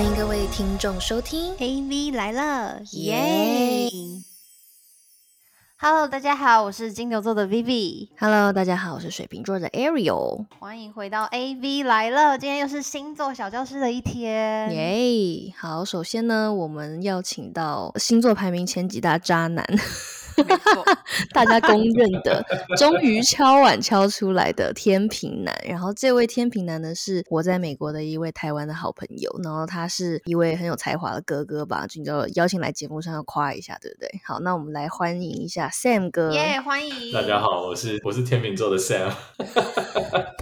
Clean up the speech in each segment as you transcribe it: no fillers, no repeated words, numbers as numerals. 欢迎各位听众收听 AV 来了耶、yeah! Hello 大家好，我是金牛座的 Vivi。 Hello 大家好，我是水瓶座的 Ariel。 欢迎回到 AV 来了，今天又是星座小教室的一天耶、yeah! 好，首先呢我们要请到星座排名前几大渣男没错大家公认的终于敲碗敲出来的天秤男。然后这位天秤男呢是我在美国的一位台湾的好朋友，然后他是一位很有才华的哥哥吧，就你知道邀请来节目上要夸一下对不对？好，那我们来欢迎一下 Sam 哥耶、yeah, 欢迎大家好，我是天秤座的 Sam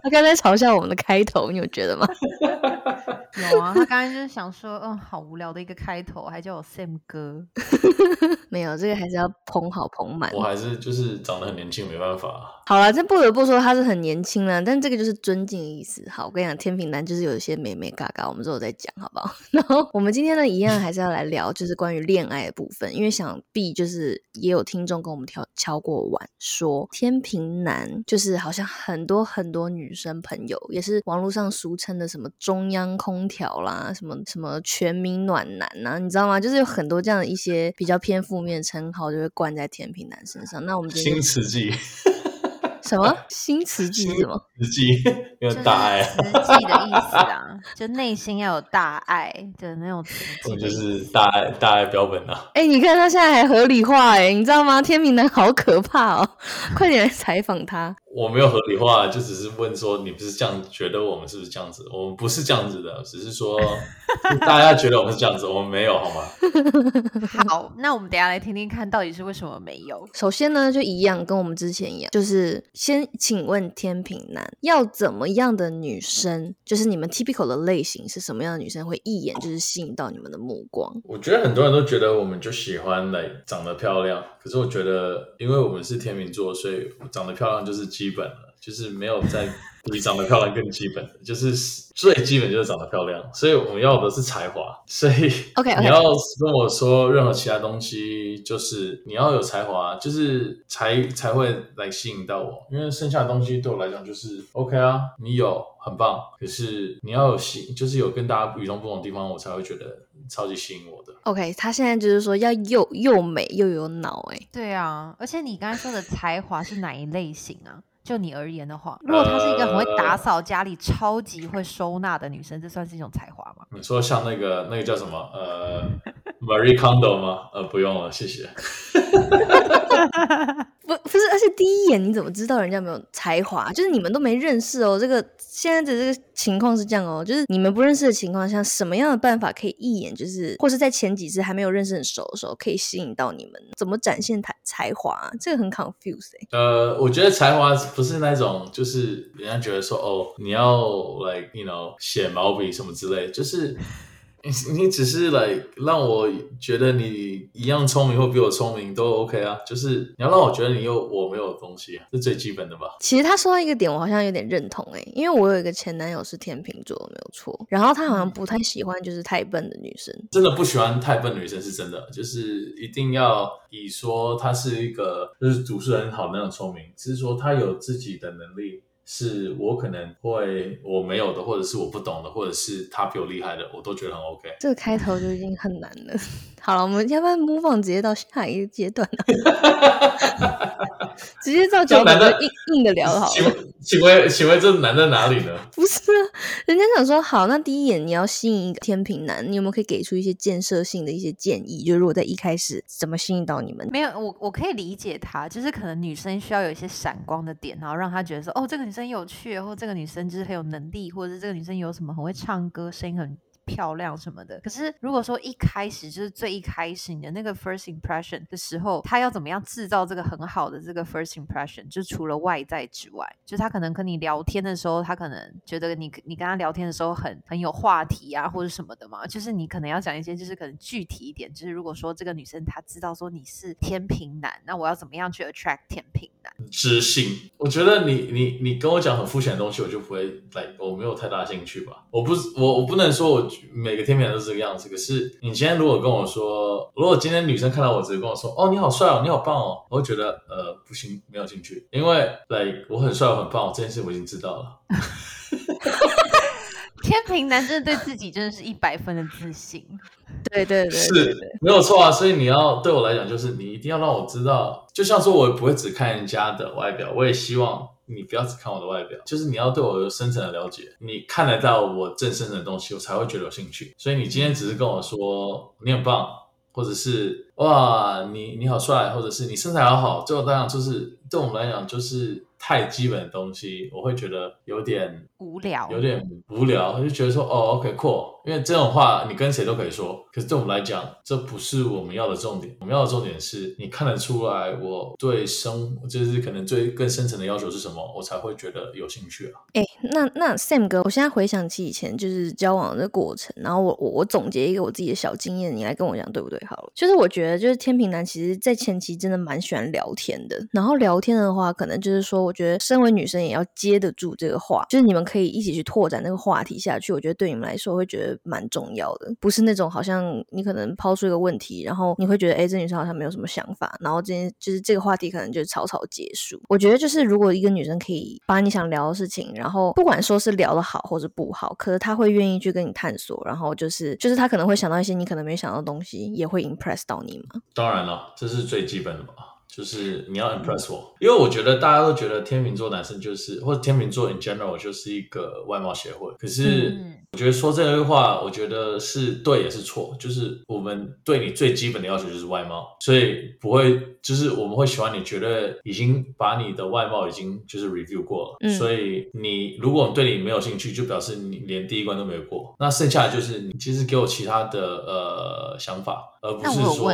他刚才嘲笑我们的开头，你有觉得吗？有啊，他刚才就是想说好无聊的一个开头，还叫我 Sam 哥没有，这个还是要捧好捧满，我还是就是长得很年轻没办法。好啦，这不得不说他是很年轻啦，但这个就是尊敬的意思。好，我跟你讲，天秤男就是有一些美美嘎嘎，我们之后再讲好不好？然后我们今天呢一样还是要来聊就是关于恋爱的部分，因为想必就是也有听众跟我们敲过碗说天秤男就是好像很多女生朋友，也是网络上俗称的什么中央空调啦，什么什么全民暖男啊，你知道吗？就是有很多这样的一些比较偏负面称号就会灌在天秤男身上。那我们今天新词句什么新词句是什么？词句有大爱，词句的意思啊，就内心要有大爱的那种词句，我就是大爱标本啊。哎、欸，你看他现在还合理化哎、欸，你知道吗？天秤男好可怕哦，快点来采访他。我没有合理化，就只是问说你不是这样觉得我们是不是这样子？我们不是这样子的，只是说大家觉得我们是这样子，我们没有好吗？好，那我们等一下来听听看到底是为什么没有。首先呢就一样跟我们之前一样，就是先请问天秤男要怎么样的女生，就是你们 typical 的类型是什么样的女生会一眼就是吸引到你们的目光？我觉得很多人都觉得我们就喜欢like长得漂亮，可是我觉得因为我们是天秤座，所以长得漂亮就是基本了，就是没有在比长得漂亮更基本的，就是最基本就是长得漂亮，所以我们要的是才华。所以 okay. 你要跟我说任何其他东西，就是你要有才华，就是才会来吸引到我，因为剩下的东西对我来讲就是 OK 啊，你有很棒，可是你要有就是有跟大家与众不同的地方，我才会觉得超级吸引我的。 OK， 他现在就是说要又美又有脑欸。对啊，而且你刚才说的才华是哪一类型啊？就你而言的话，如果她是一个很会打扫家里、超级会收纳的女生，这算是一种才华吗？你说像那个叫什么Marie Kondo 吗？不用了，谢谢。不是，而且第一眼你怎么知道人家没有才华？就是你们都没认识哦。这个现在的这个情况是这样哦，就是你们不认识的情况下，什么样的办法可以一眼就是，或是在前几次还没有认识很熟的时候，可以吸引到你们？怎么展现才华？这个很 confuse 欸。我觉得才华不是那种就是人家觉得说哦，你要 like you know 写毛笔什么之类，就是。你只是like让我觉得你一样聪明或比我聪明都 OK 啊，就是你要让我觉得你有我没有的东西，是最基本的吧。其实他说到一个点我好像有点认同欸，因为我有一个前男友是天秤座没有错，然后他好像不太喜欢就是太笨的女生，真的不喜欢太笨女生是真的，就是一定要以说他是一个就是读书很好的那种聪明，是说他有自己的能力，是我可能会我没有的，或者是我不懂的，或者是他比我厉害的，我都觉得很 OK。 这个开头就已经很难了好了，我们要不然模仿直接到下一个阶段直接照脚本就硬的聊好了。请问这难在哪里呢？不是啊，人家想说好，那第一眼你要吸引一个天秤男，你有没有可以给出一些建设性的一些建议，就如果在一开始怎么吸引到你们？没有，我可以理解他，就是可能女生需要有一些闪光的点，然后让他觉得说哦，这个女生有趣，或这个女生就是很有能力，或者是这个女生有什么很会唱歌，声音很漂亮什么的。可是如果说一开始就是最一开始你的那个 first impression 的时候，他要怎么样制造这个很好的这个 first impression， 就除了外在之外，就他可能跟你聊天的时候，他可能觉得你跟他聊天的时候很有话题啊或者什么的嘛，就是你可能要讲一些就是可能具体一点，就是如果说这个女生她知道说你是天秤男，那我要怎么样去 attract 天秤男？知性，我觉得你跟我讲很肤浅的东西我就不会来，我没有太大兴趣吧。我不能说我每个天秤男都是这个样子，可是你今天如果跟我说，如果今天女生看到我直接跟我说哦你好帅哦你好棒哦，我会觉得不行，没有兴趣，因为我很帅我很棒，这件事我已经知道了天天平男真的对自己真的是100分的自信。对对 对, 对, 对, 对, 对，是没有错啊。所以你要对我来讲，就是你一定要让我知道，就像说我不会只看人家的外表，我也希望你不要只看我的外表，就是你要对我有深层的了解，你看得到我正深层的东西，我才会觉得有兴趣。所以你今天只是跟我说你很棒，或者是哇你好帅，或者是你身材好好，对我来讲就是对我们来讲就是太基本的东西，我会觉得有点无聊，我就觉得说哦 OK cool， 因为这种话你跟谁都可以说，可是对我们来讲这不是我们要的重点。我们要的重点是你看得出来我对生就是可能最更深层的要求是什么，我才会觉得有兴趣啊。那 Sam 哥，我现在回想起以前就是交往的过程，然后我总结一个我自己的小经验，你来跟我讲对不对好了。就是我觉得就是天秤男其实在前期真的蛮喜欢聊天的，然后聊天的话可能就是说我觉得身为女生也要接得住这个话，就是你们可以一起去拓展那个话题下去，我觉得对你们来说会觉得蛮重要的。不是那种好像你可能抛出一个问题，然后你会觉得这女生好像没有什么想法，然后就是这个话题可能就是草草结束。我觉得就是如果一个女生可以把你想聊的事情，然后不管说是聊得好或者不好，可是她会愿意去跟你探索，然后就是她可能会想到一些你可能没想到的东西，也会 impress 到你嘛。当然了，这是最基本的嘛，就是你要 impress 我，因为我觉得大家都觉得天秤座男生就是或者天秤座 in general 就是一个外貌协会，可是我觉得说这句话我觉得是对也是错，就是我们对你最基本的要求就是外貌，所以不会就是我们会喜欢你觉得已经把你的外貌已经就是 review 过了，所以你如果我们对你没有兴趣就表示你连第一关都没有过，那剩下的就是你其实给我其他的想法，而不是说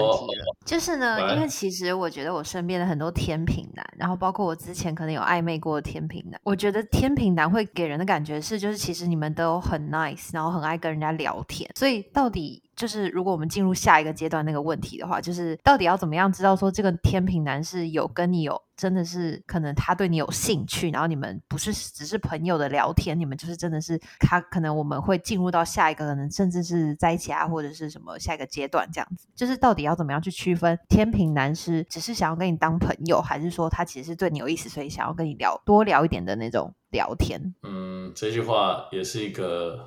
就是呢，因为其实我觉得我身边的很多天秤男，然后包括我之前可能有暧昧过的天秤男，我觉得天秤男会给人的感觉是就是其实你们都很 nice， 然后很爱跟人家聊天。所以到底就是如果我们进入下一个阶段那个问题的话，就是到底要怎么样知道说这个天秤男是有跟你有真的是可能他对你有兴趣，然后你们不是只是朋友的聊天，你们就是真的是他可能我们会进入到下一个可能甚至是在一起啊或者是什么下一个阶段这样子。就是到底要怎么样去区分天秤男是只是想要跟你当朋友，还是说他其实是对你有意思所以想要跟你多聊一点的那种聊天。这句话也是一个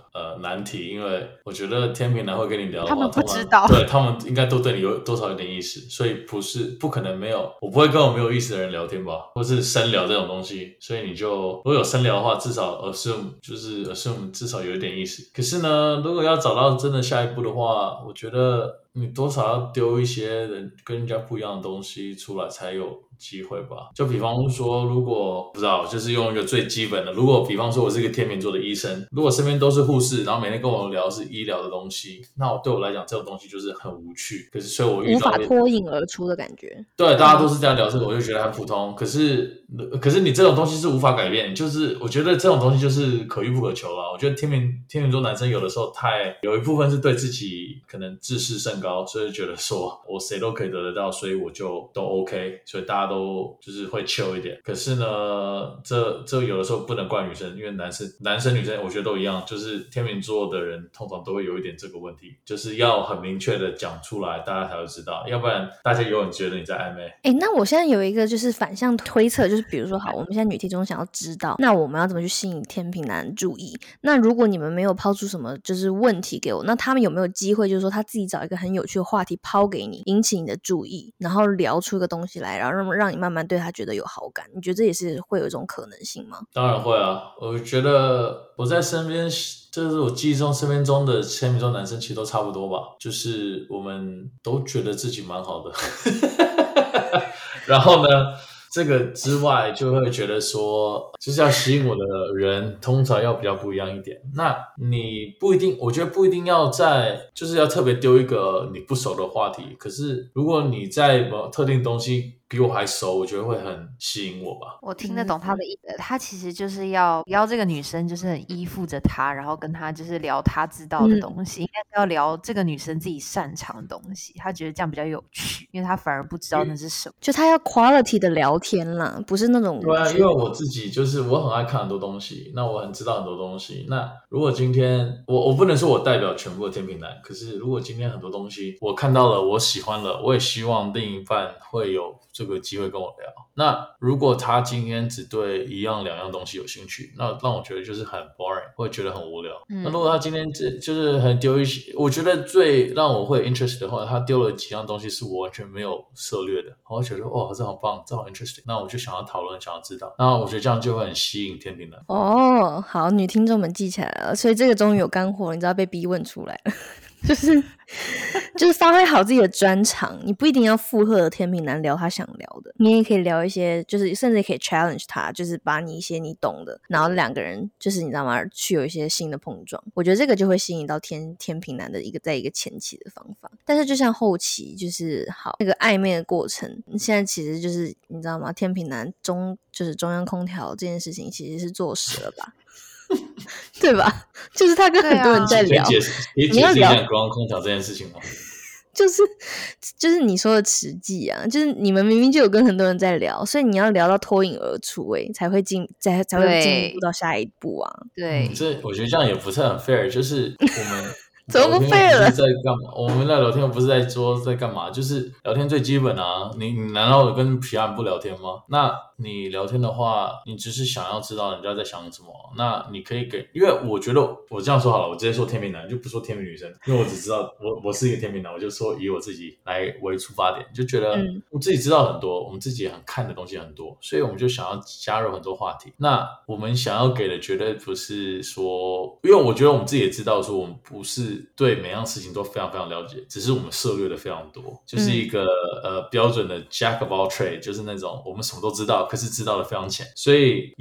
难题，因为我觉得天秤男会跟你聊的话他们不知道，对他们应该都对你有多少有点意思，所以不可能没有，我不会跟我没有意思的人聊天吧，或是深聊这种东西，所以你就如果有深聊的话至少 assume 至少有一点意思。可是呢如果要找到真的下一步的话，我觉得你多少要丢一些人跟人家不一样的东西出来才有机会吧。就比方说如果不知道就是用一个最基本的，如果比方说我是一个天秤座的医生，如果身边都是护士，然后每天跟我聊是医疗的东西，那对我来讲这种东西就是很无趣，可是所以我遇到无法脱颖而出的感觉。对，大家都是这样聊这个我就觉得很普通，可是你这种东西是无法改变，就是我觉得这种东西就是可遇不可求啦。我觉得天秤座男生有的时候有一部分是对自己可能自视甚高，所以觉得说我谁都可以得得到，所以我就都 OK， 所以大家都就是会 chill 一点。可是呢这有的时候不能怪女生，因为男生女生我觉得都一样，就是天秤座的人通常都会有一点这个问题，就是要很明确的讲出来大家才会知道，要不然大家永远觉得你在暧昧。那我现在有一个就是反向推测，就是比如说好我们现在女听众想要知道那我们要怎么去吸引天秤男注意，那如果你们没有抛出什么就是问题给我，那他们有没有机会就是说他自己找一个很有趣的话题抛给你，引起你的注意，然后聊出一个东西来，然后让你慢慢对他觉得有好感，你觉得这也是会有一种可能性吗？当然会啊，我觉得我在身边就是我记忆中身边中的天秤座男生其实都差不多吧，就是我们都觉得自己蛮好的然后呢这个之外就会觉得说就是要吸引我的人通常要比较不一样一点，那你不一定，我觉得不一定要在就是要特别丢一个你不熟的话题，可是如果你在某特定东西比我还熟，我觉得会很吸引我吧。我听得懂他的意思，他其实就是要这个女生就是很依附着他，然后跟他就是聊他知道的东西，应该是要聊这个女生自己擅长的东西，他觉得这样比较有趣，因为他反而不知道那是什么，就他要 quality 的聊天啦，不是那种。对啊，因为我自己就是我很爱看很多东西，那我很知道很多东西，那如果今天我不能说我代表全部的天秤男，可是如果今天很多东西我看到了我喜欢了，我也希望另一半会有这个机会跟我聊。那如果他今天只对一样两样东西有兴趣，那让我觉得就是很 boring， 会觉得很无聊。那如果他今天就是很丢一些，我觉得最让我会 interest 的话，他丢了几样东西是我完全没有涉略的，我会觉得哇，这好棒，这好 interesting， 那我就想要讨论，想要知道。那我觉得这样就会很吸引天秤男。哦，好，女听众们记起来了，所以这个终于有干货了，你知道被逼问出来了。就是发挥好自己的专长，你不一定要附和天秤男聊他想聊的，你也可以聊一些，就是甚至可以 challenge 他，就是把你一些你懂的，然后两个人就是你知道吗，去有一些新的碰撞。我觉得这个就会吸引到天秤男的在一个前期的方法。但是就像后期就是好那个暧昧的过程，现在其实就是你知道吗，天秤男就是中央空调这件事情其实是坐实了吧。对吧，就是他跟很多人在聊，啊，你要聊中央空调这件事情吗？就是你说的实际啊，就是你们明明就有跟很多人在聊，所以你要聊到脱颖而出，才会进步到下一步啊。对，这我觉得这样也不是很 fair， 就是我们怎么不 fair 了？我们在聊天不是在说在干嘛，就是聊天最基本啊。你难道跟其他人不聊天吗？那你聊天的话，你只是想要知道人家在想什么，那你可以给，因为我觉得我这样说好了，我直接说天秤男就不说天秤女生，因为我只知道我是一个天秤男，我就说以我自己来为出发点，就觉得我自己知道很多，我们自己很看的东西很多，所以我们就想要加入很多话题。那我们想要给的绝对不是说，因为我觉得我们自己也知道说我们不是对每样事情都非常非常了解，只是我们涉略的非常多，就是一个标准的 jack of all trade， 就是那种我们什么都知道，可是知道的非常浅。所以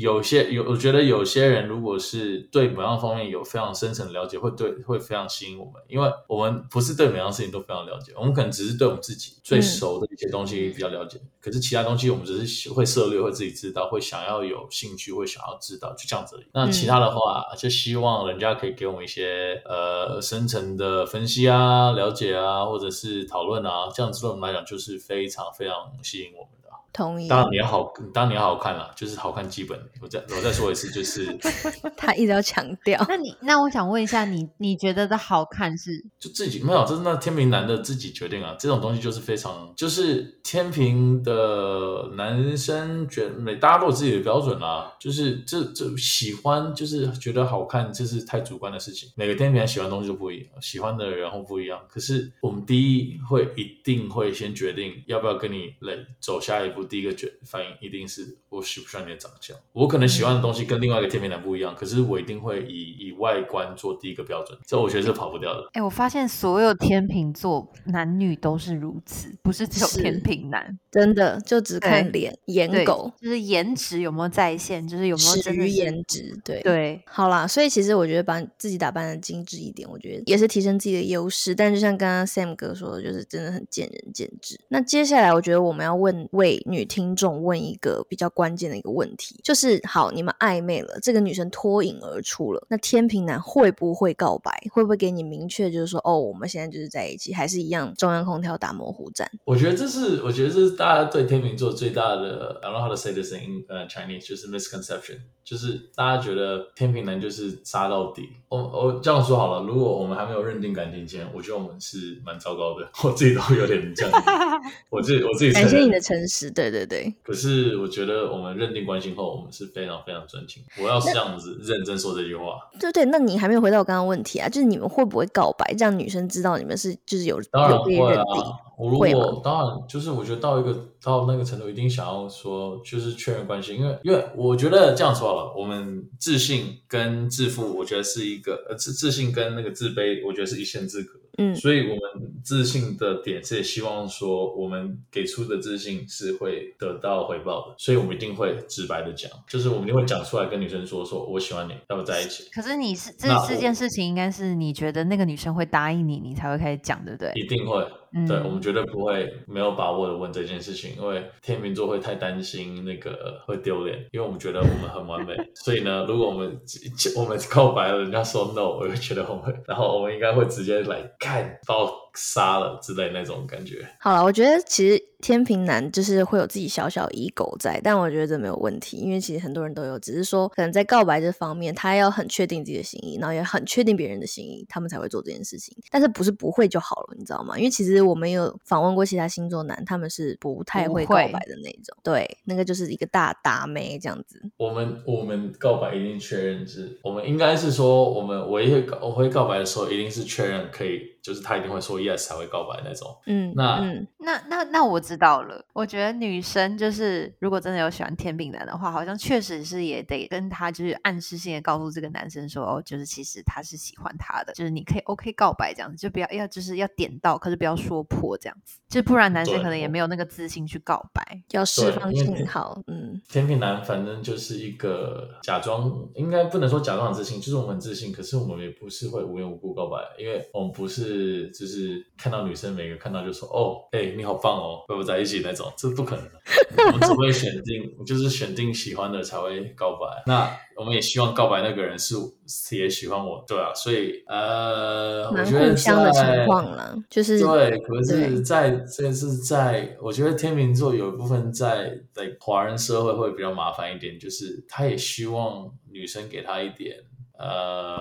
我觉得有些人如果是对每样方面有非常深层的了解，会非常吸引我们，因为我们不是对每样事情都非常了解，我们可能只是对我们自己最熟的一些东西比较了解，可是其他东西我们只是会涉略，会自己知道，会想要有兴趣，会想要知道，就这样子而已。那其他的话就希望人家可以给我们一些深层的分析啊，了解啊，或者是讨论啊，这样子对我们来讲就是非常非常吸引我们。同意。当然你要好看啦，就是好看基本。我再说一次，就是他一直要强调。那我想问一下，你觉得的好看是就自己没有，这是那天秤男的自己决定啊。这种东西就是非常，就是天秤的男生大家都有自己的标准啦，就是这喜欢就是觉得好看，这是太主观的事情。每个天秤男喜欢的东西都不一样，喜欢的人会不一样。可是我们第一一定会先决定要不要跟你走下一步。第一个反应一定是我喜不喜欢你的长相，我可能喜欢的东西跟另外一个天秤男不一样，可是我一定会以外观做第一个标准，这我觉得是跑不掉的。我发现所有天秤座男女都是如此，不是只有天秤男，真的就只看脸颜狗，就是颜值有没有在线，就是有没有真的颜值。对，好啦，所以其实我觉得把自己打扮的精致一点，我觉得也是提升自己的优势，但就像刚刚 Sam 哥说的，就是真的很见仁见智。那接下来我觉得我们要为女听众问一个比较关键的一个问题，就是好，你们暧昧了，这个女生脱颖而出了，那天秤男会不会告白？会不会给你明确就是说，哦，我们现在就是在一起，还是一样中央空调打模糊战？我觉得这是大家对天秤座最大的 I don't know how to say this in Chinese， 就是 misconception， 就是大家觉得天秤男就是杀到底。我这样说好了，如果我们还没有认定感情前，我觉得我们是蛮糟糕的，我自己都有点这样我自己承认。感谢你的诚实，对。可是我觉得我们认定关系后，我们是非常非常专情。我要是这样子认真说这句话，对。那你还没有回到我刚刚问题啊，就是你们会不会告白，让女生知道你们是就是有被认定？我如果当然就是我觉得到那个程度，一定想要说就是确认关系，因为我觉得这样说好了，我们自信跟自负，我觉得是一个自信跟那个自卑，我觉得是一线之隔。所以我们自信的点是希望说我们给出的自信是会得到回报的，所以我们一定会直白的讲，就是我们一定会讲出来跟女生说我喜欢你，要不在一起。可是你是这件事情应该是你觉得那个女生会答应你，你才会开始讲，对不对？一定会。对，我们绝对不会没有把握的问这件事情，因为天秤座会太担心那个会丢脸，因为我们觉得我们很完美所以呢，如果我们告白了，人家说 no， 我会觉得然后我们应该会直接来看爆杀了之类那种感觉。好啦，我觉得其实天秤男就是会有自己小小 ego 在，但我觉得这没有问题，因为其实很多人都有，只是说可能在告白这方面他要很确定自己的心意，然后也很确定别人的心意，他们才会做这件事情。但是不是不会就好了，你知道吗？因为其实我们有访问过其他星座男，他们是不太会告白的那种，对，那个就是一个大打妹这样子。我们告白一定确认制，我们应该是说我们唯一会告白的时候一定是确认可以，就是他一定会说 yes 才会告白那种。那我知道了。我觉得女生就是如果真的有喜欢天秤男的话，好像确实是也得跟他就是暗示性的告诉这个男生说，哦，就是其实他是喜欢他的，就是你可以 OK 告白这样子，就不要就是要点到，可是不要说破这样子，就不然男生可能也没有那个自信去告白，要释放信号。天秤男反正就是一个假装，应该不能说假装很自信，就是我们很自信，可是我们也不是会无缘无故告白，因为我们不是就是看到女生每个看到就说哦，欸，你好棒哦，会不会在一起那种，这不可能。我们只会选定喜欢的才会告白，那我们也希望告白那个人是也喜欢我，对啊，所以蛮互相的情况啦，就是对，可是在这是在我觉得天秤座有一部分在华人社会会比较麻烦一点，就是他也希望女生给他一点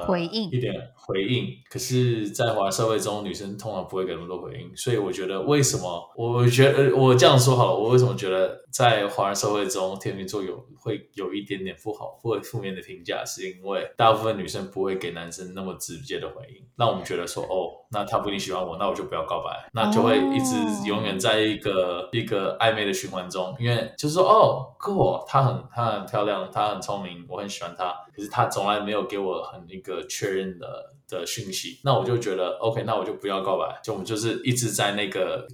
回应，一点回应，可是在华社会中女生通常不会给那么多回应，所以我觉得为什么我这样说好了，我为什么觉得在华人社会中天秤座会有一点点不好或负面的评价，是因为大部分女生不会给男生那么直接的回应，让我们觉得说哦，那他不一定喜欢我，那我就不要告白，那就会一直永远在一个暧昧的循环中，因为就是说哦，cool，她很漂亮，她很聪明，我很喜欢她，可是她从来没有给我很一个确认的讯息，那我就觉得 OK， 那我就不要告白，就我们就是一直在那个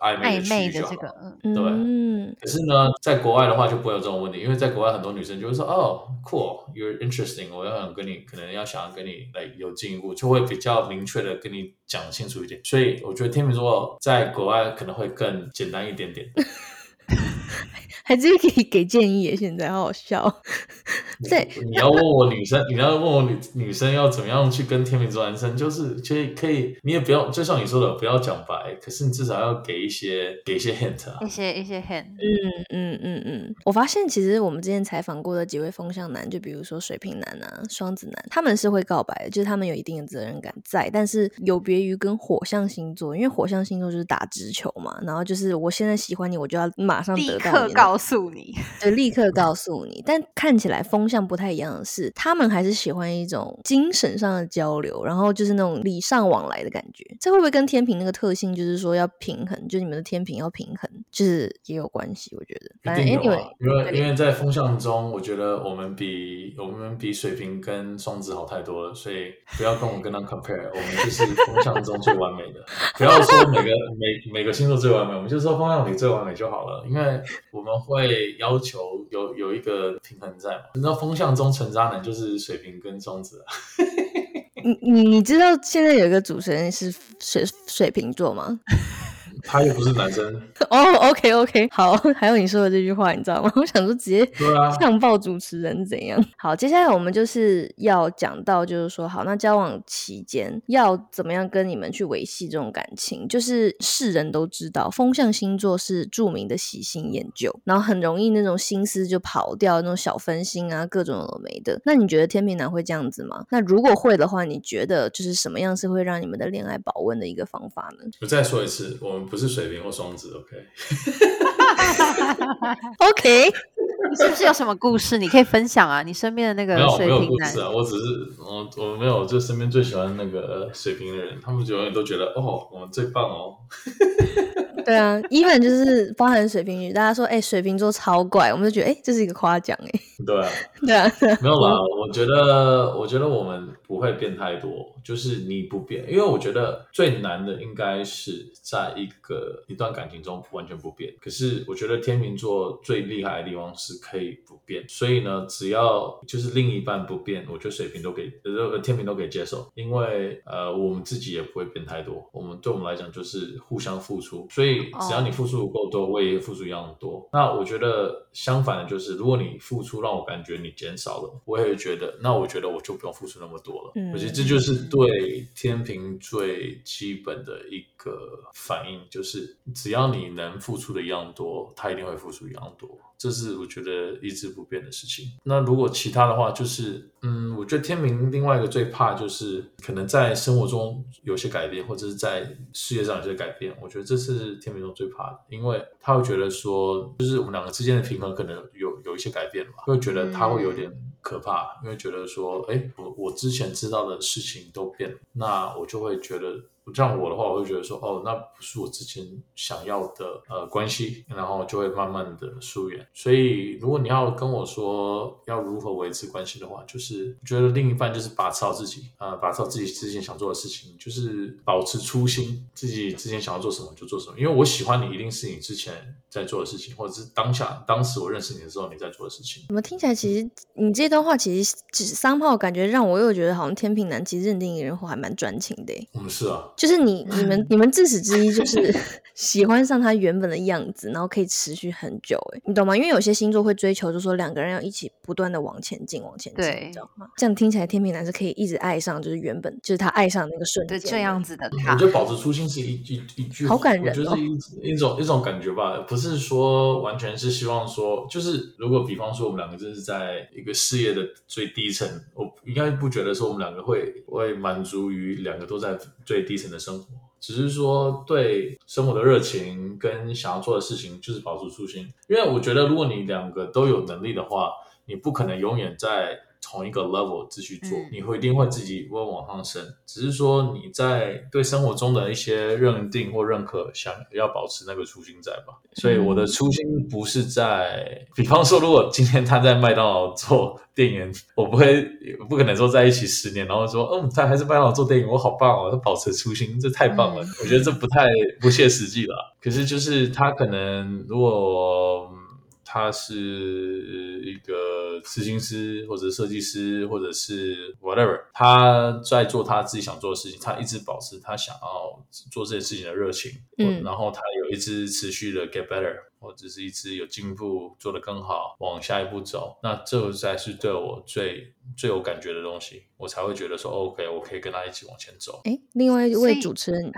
暧昧的这个，对。可是呢，在国外的话就不会有这种问题，因为在国外很多女生就会说哦 ，cool， you're interesting， 我要跟你可能要想要跟你来有进一步，就会比较明确的跟你讲清楚一点，所以我觉得天秤座在国外可能会更简单一点点。还真可以给建议耶，现在好好笑。对，你要问我女生，你要问我女生要怎么样去跟天秤座男生，就是可以，你也不要，就像你说的，不要讲白，可是你至少要给一些 hint 啊，一些 hint。我发现其实我们之前采访过的几位风象男，就比如说水瓶男啊、双子男，他们是会告白的，就是他们有一定的责任感在，但是有别于跟火象星座，因为火象星座就是打直球嘛，然后就是我现在喜欢你，我就要马上得到你。立刻告诉你。但看起来风向不太一样的是，他们还是喜欢一种精神上的交流，然后就是那种礼尚往来的感觉。这会不会跟天秤那个特性，就是说要平衡，就是你们的天秤要平衡，就是也有关系？我觉得反正一定有啊，因为在风向中，我觉得我们比水瓶跟双子好太多了，所以不要跟我跟他 compare， 我们就是风向中最完美的。不要说每个星座最完美，我们就说风向里最完美就好了，因为我们会要求有一个平衡在嘛？你知道风向中纯渣男就是水瓶跟双子啊。你知道现在有一个主持人是水瓶座吗？他又不是男生哦。OK， 好，还有你说的这句话，你知道吗？我想说直接呛爆主持人怎样。好，接下来我们就是要讲到，就是说好，那交往期间要怎么样跟你们去维系这种感情，就是世人都知道风象星座是著名的喜新厌旧，然后很容易那种心思就跑掉，那种小分心啊，各种有没的。那你觉得天秤男会这样子吗？那如果会的话，你觉得就是什么样是会让你们的恋爱保温的一个方法呢？我再说一次，我们不是水瓶或双子 ，OK？ OK， 你是不是有什么故事？你可以分享啊，你身边的那个水瓶男。没有故事啊，我只是我没有，就身边最喜欢那个水瓶的人，他们永远都觉得哦，我们最棒哦。对啊，even 就是包含水瓶女，大家说哎、欸，水瓶座超怪，我们就觉得哎、欸，这是一个夸奖哎。对啊，对啊，没有吧？我觉得我们不会变太多，就是你不变，因为我觉得最难的应该是在一段感情中完全不变。可是我觉得天秤座最厉害的地方是可以不变，所以呢，只要就是另一半不变，我觉得天秤都可以接受，因为我们自己也不会变太多，对我们来讲就是互相付出，所以。只要你付出够多，我也付出一样多。那我觉得相反的就是，如果你付出让我感觉你减少了，我也会觉得，那我觉得我就不用付出那么多了。我觉得这就是对天秤最基本的一个反应，就是只要你能付出的一样多，他一定会付出一样多。这是我觉得一直不变的事情。那如果其他的话就是我觉得天秤另外一个最怕就是可能在生活中有些改变，或者是在事业上有些改变，我觉得这是天秤中最怕的，因为他会觉得说就是我们两个之间的平衡可能有一些改变嘛，会觉得他会有点可怕，因为觉得说我之前知道的事情都变了，那我就会觉得像我的话我会觉得说那不是我之前想要的关系，然后就会慢慢的疏远。所以如果你要跟我说要如何维持关系的话，就是觉得另一半就是把持好自己把持好自己之前想做的事情，就是保持初心，自己之前想要做什么就做什么，因为我喜欢你一定是你之前在做的事情，或者是当时我认识你的时候你在做的事情。怎么听起来其实你这段话其实somehow感觉让我又觉得好像天秤男其实认定一个人后还蛮专情的我们是啊，就是你们自始至一就是喜欢上他原本的样子，然后可以持续很久你懂吗？因为有些星座会追求就是说两个人要一起不断的往前进对，你知道吗？这样听起来天秤男是可以一直爱上就是原本就是他爱上那个瞬间，对，这样子的他我觉得保持初心是一句好感人我觉得是一种感觉吧，不是说完全是希望说就是如果比方说我们两个就是在一个事业的最低层，我应该不觉得说我们两个会满足于两个都在最低层的生活，只是说对生活的热情跟想要做的事情就是保持初心，因为我觉得如果你两个都有能力的话，你不可能永远在同一个 level 继续做，你会一定会自己会往上升，只是说你在对生活中的一些认定或认可想要保持那个初心在吧。所以我的初心不是在比方说如果今天他在麦当劳做电影，我不可能说在一起10年然后说他还是麦当劳做电影我好棒哦，他保持初心这太棒了我觉得这不切实际了。可是就是他可能如果他是一个刺青师或者设计师或者是 whatever， 他在做他自己想做的事情，他一直保持他想要做这件事情的热情然后他有一直持续的 get better， 或者是一直有进步做得更好往下一步走，那这才是对我最有感觉的东西，我才会觉得说 OK 我可以跟他一起往前走。另外一位主持人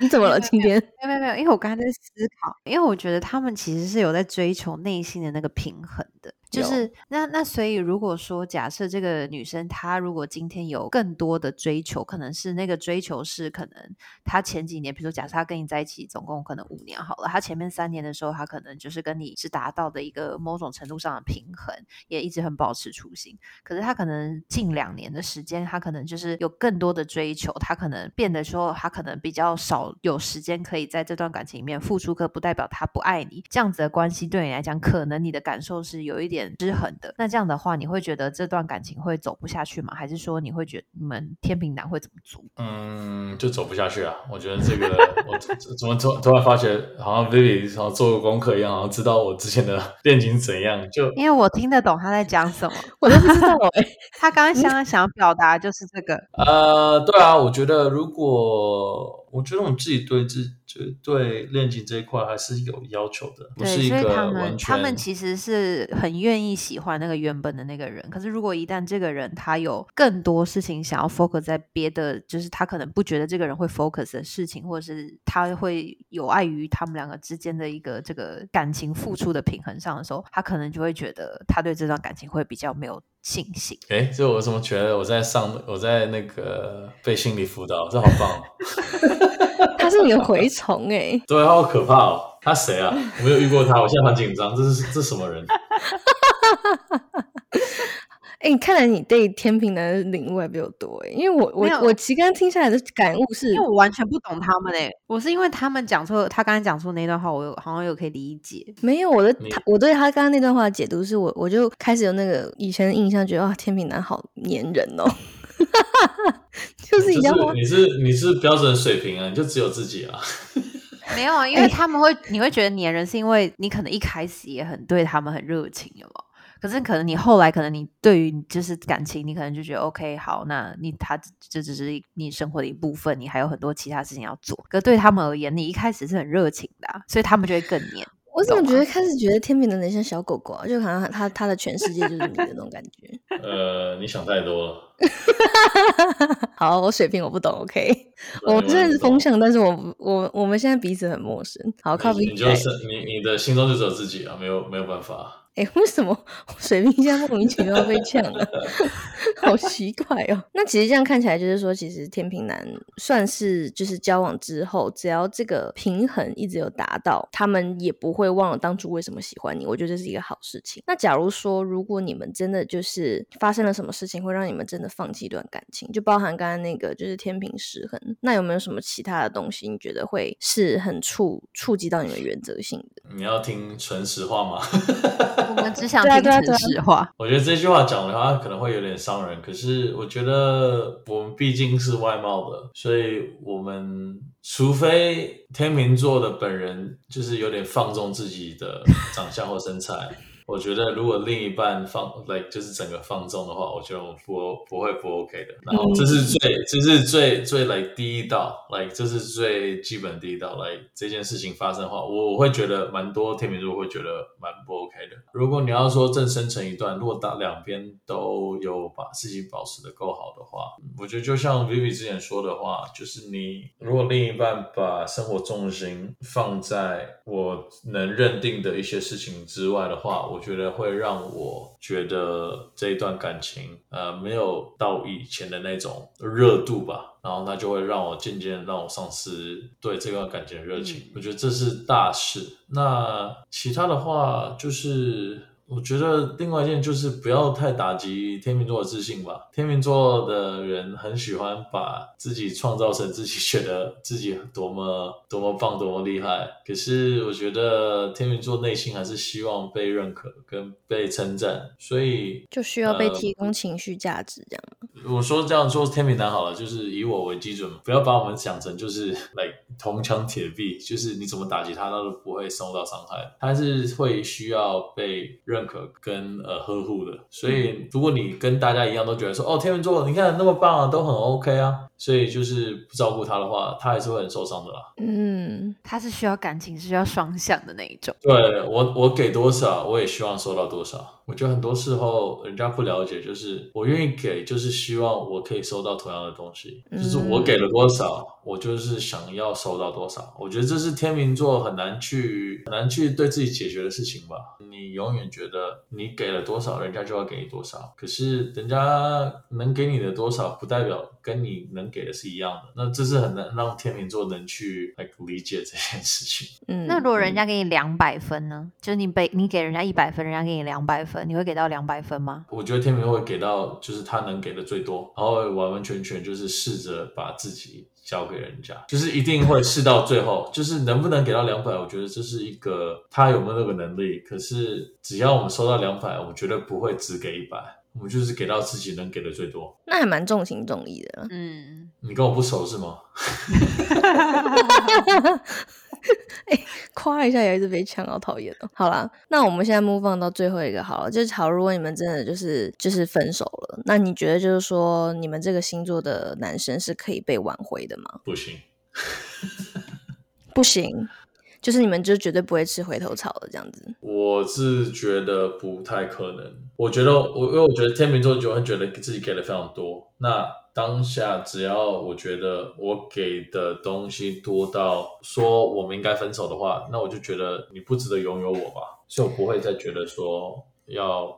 你怎么了今天？没有，因为我刚才在思考，因为我觉得他们其实是有在追求内心的那个平衡的，就是那所以如果说假设这个女生她如果今天有更多的追求，可能是那个追求是可能她前几年比如说假设她跟你在一起总共可能5年好了，她前面3年的时候她可能就是跟你是达到的一个某种程度上的平衡，也一直很保持初心，可是她可能近2年的时间她可能就是有更多的追求，她可能变得说她可能比较少有时间可以在这段感情里面付出，可不代表她不爱你，这样子的关系对你来讲可能你的感受是有一点失衡的。那这样的话你会觉得这段感情会走不下去吗？还是说你会觉得你们天秤男会怎么做？就走不下去啊，我觉得这个我怎么突然发觉好像 Vivi 好像做个功课一样，好像知道我之前的恋情怎样，就因为我听得懂他在讲什么我都不知道他刚刚想表达就是这个对啊，我觉得我们自己对恋情这一块还是有要求的，不是一个完全。他们其实是很愿意喜欢那个原本的那个人，可是如果一旦这个人他有更多事情想要 focus 在别的，就是他可能不觉得这个人会 focus 的事情，或者是他会有碍于他们两个之间的一个这个感情付出的平衡上的时候，他可能就会觉得他对这段感情会比较没有信心。这我怎么觉得我在那个被心理辅导，这好棒他是你的蛔虫对，他好可怕他谁啊？我没有遇过他，我现在很紧张，这是什么人你看来你对天秤男的领悟还比较多因为我其实刚刚听下来的感悟是因为我完全不懂他们我是因为他们讲错，他刚才讲错那段话我好像有可以理解，没有我对他刚刚那段话的解读是我就开始有那个以前的印象，觉得天秤男好黏人就是你是标准水平你就只有自己没有因为他们会你会觉得黏人是因为你可能一开始也很对他们很热情有没有，可是可能你后来可能你对于就是感情你可能就觉得 OK 好，那你他这只是你生活的一部分，你还有很多其他事情要做，可是对他们而言你一开始是很热情的所以他们就会更黏。我怎么觉得开始觉得天秤男像小狗狗就好像他的全世界就是你的那种感觉你想太多了好，我水平我不懂 OK， 我真的是风向，但是我们现在彼此很陌生。好，靠彼此，你的心中就只有自己啊，没有办法。哎，为什么水瓶现在莫名其妙被呛了？好奇怪哦。那其实这样看起来就是说，其实天秤男算是就是交往之后，只要这个平衡一直有达到，他们也不会忘了当初为什么喜欢你，我觉得这是一个好事情。那假如说如果你们真的就是发生了什么事情会让你们真的放弃一段感情，就包含刚刚那个就是天秤失衡，那有没有什么其他的东西你觉得会是很触及到你们原则性的？你要听纯实话吗？我们只想听诚实话。我觉得这句话讲的话可能会有点伤人，可是我觉得我们毕竟是外貌的，所以我们除非天秤座的本人就是有点放纵自己的长相或身材，我觉得如果另一半就是整个放纵的话，我觉得我不会 OK 的。然后这是最 第一道， 这是最基本第一道。这件事情发生的话，我会觉得蛮多天秤座会觉得蛮不 OK 的。如果你要说正生成一段，如果两边都有把自己保持的够好的话，我觉得就像 Vivi 之前说的话，就是你如果另一半把生活重心放在我能认定的一些事情之外的话，我觉得会让我觉得这一段感情没有到以前的那种热度吧，然后那就会让我渐渐让我丧失对这段感情的热情。我觉得这是大事。那其他的话就是我觉得另外一件就是不要太打击天秤座的自信吧。天秤座的人很喜欢把自己创造成自己觉得自己多么棒多么厉害，可是我觉得天秤座内心还是希望被认可跟被称赞，所以就需要被提供情绪价值这样。我说这样说天秤男好了，就是以我为基准，不要把我们想成就是铜墙铁壁，就是你怎么打击他他都不会受到伤害，他是会需要被认可跟呵护的。所以如果你跟大家一样都觉得说，哦，天秤座你看那么棒啊，都很 OK 啊，所以就是不照顾他的话，他还是会很受伤的啦。他是需要感情，是需要双向的那一种。对，我给多少我也希望收到多少。我觉得很多时候人家不了解，就是我愿意给，就是希望我可以收到同样的东西，就是我给了多少我就是想要收到多少。我觉得这是天秤座很难去对自己解决的事情吧。你永远觉得你给了多少人家就要给你多少，可是人家能给你的多少不代表跟你能给的是一样的，那这是很难让天秤座能去理解这件事情。那如果人家给你200分呢？就是你给人家100分，人家给你200分，你会给到200分吗？我觉得天秤会给到就是他能给的最多，然后完完全全就是试着把自己交给人家，就是一定会试到最后，就是能不能给到200，我觉得这是一个他有没有那个能力。可是只要我们收到200，我绝对不会只给100，我就是给到自己能给的最多。那还蛮重情重义的。你跟我不熟是吗？夸一下也一直被呛，好讨厌哦。好啦，那我们现在 move on 到最后一个好了，就是好，如果你们真的就是分手了，那你觉得就是说你们这个星座的男生是可以被挽回的吗？不行。不行，就是你们就绝对不会吃回头草的这样子。我是觉得不太可能。因为我觉得天秤座就会觉得自己给的非常多，那当下只要我觉得我给的东西多到说我们应该分手的话，那我就觉得你不值得拥有我吧，所以我不会再觉得说要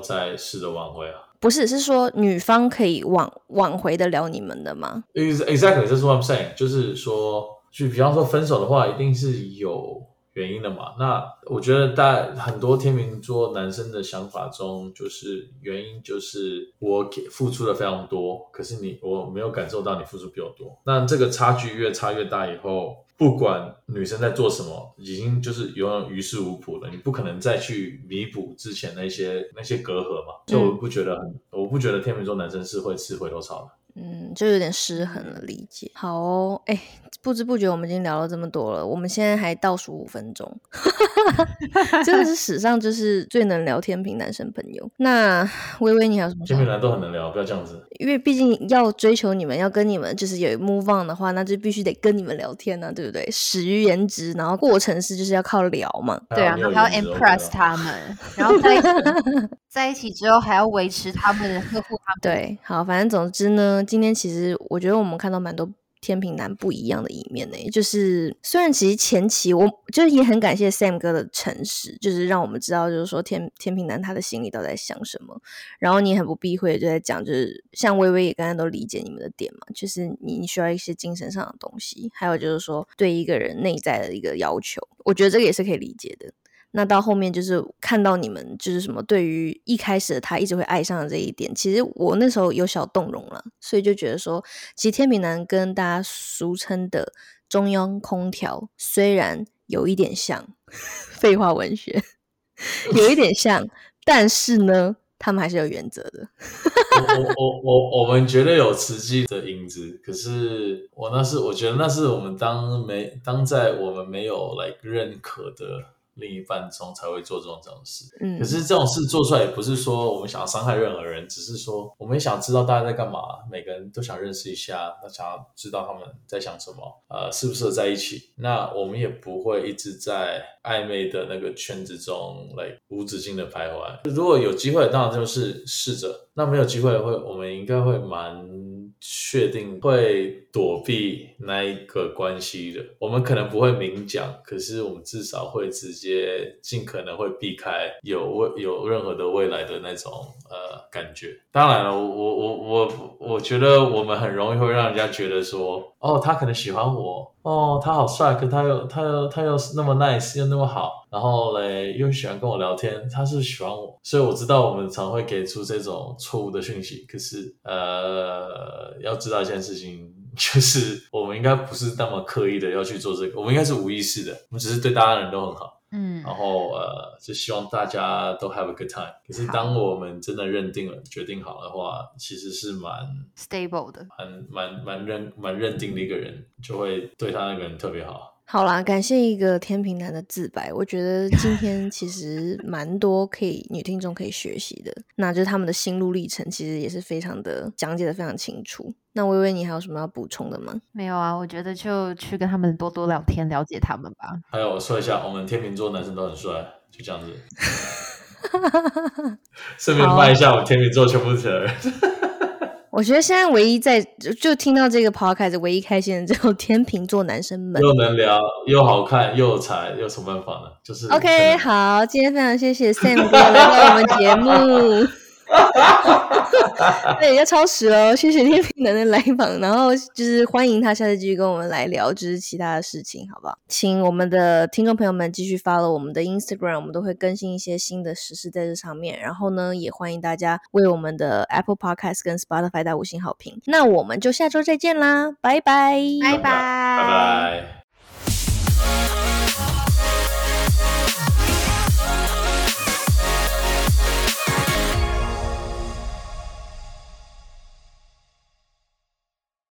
再试着挽回啊。不是，是说女方可以挽回得了你们的吗？ Exactly， that's what I'm saying， 就是说就比方说分手的话一定是有原因的嘛。那我觉得很多天秤座男生的想法中，就是原因就是我付出的非常多，可是我没有感受到你付出比我多。那这个差距越差越大以后，不管女生在做什么，已经就是永远于事无补了，你不可能再去弥补之前那些隔阂嘛。所以我不觉得天秤座男生是会吃回头草的。就有点失衡了，理解。好哦，不知不觉我们已经聊了这么多了，我们现在还倒数5分钟，真的是史上就是最能聊天平男生朋友。那薇薇你还有什么？天平男都很能聊，不要这样子，因为毕竟要追求你们，要跟你们就是有 move on 的话，那就必须得跟你们聊天啊，对不对？始于颜值，然后过程是就是要靠聊嘛，对啊，还要 impress 他们，然后在一起之后还要维持他们，呵护他们。对，好，反正总之呢，今天其实我觉得我们看到蛮多天平男不一样的一面呢，就是虽然其实前期我就是也很感谢 Sam 哥的诚实，就是让我们知道就是说天平男他的心里到底在想什么，然后你很不避讳就在讲，就是像薇薇也刚才都理解你们的点嘛，就是你需要一些精神上的东西，还有就是说对一个人内在的一个要求，我觉得这个也是可以理解的。那到后面就是看到你们就是什么对于一开始的他一直会爱上的这一点，其实我那时候有小动容了，所以就觉得说其实天秤男跟大家俗称的中央空调虽然有一点像废话文学有一点像，但是呢他们还是有原则的我们觉得有实际的影子，可是我觉得那是我们当在我们没有 like 认可的另一半中才会做这种事，可是这种事做出来也不是说我们想要伤害任何人，只是说我们想知道大家在干嘛，每个人都想认识一下，想要知道他们在想什么，适不适合在一起。那我们也不会一直在暧昧的那个圈子中来无止境的徘徊。如果有机会，当然就是试着；那没有机会的话，我们应该会蛮确定会躲避那一个关系的，我们可能不会明讲，可是我们至少会直接尽可能会避开有任何的未来的那种感觉。当然了，我觉得我们很容易会让人家觉得说，哦，他可能喜欢我，哦，他好帅，可是他又那么 nice 又那么好，然后嘞又喜欢跟我聊天，他是喜欢我。所以我知道我们常会给出这种错误的讯息，可是要知道一件事情，就是我们应该不是那么刻意的要去做这个，我们应该是无意识的，我们只是对大家人都很好，然后就希望大家都 have a good time。 可是当我们真的认定了决定好的话，其实是蛮 stable 的，蛮认定的一个人，就会对他那个人特别好。好啦，感谢一个天秤男的自白，我觉得今天其实蛮多可以女听众可以学习的，那就是他们的心路历程其实也是非常的讲解的非常清楚。那薇薇你还有什么要补充的吗？没有啊，我觉得就去跟他们多多聊天，了解他们吧。还有我说一下，我们天秤座男生都很帅，就这样子顺便卖一下我们天秤座全部的人我觉得现在唯一在就听到这个 podcast 唯一开心的只有天秤座男生们，又能聊又好看又有才，有什么办法呢？就是 OK 好，今天非常谢谢 Sam 哥来到我们节目对，要超时了，谢谢天秤男的来访，然后就是欢迎他下次继续跟我们来聊就是其他的事情，好不好？请我们的听众朋友们继续 follow 我们的 Instagram， 我们都会更新一些新的时事在这上面，然后呢也欢迎大家为我们的 Apple Podcast 跟 Spotify 打5星好评。那我们就下周再见啦，拜拜拜拜拜拜。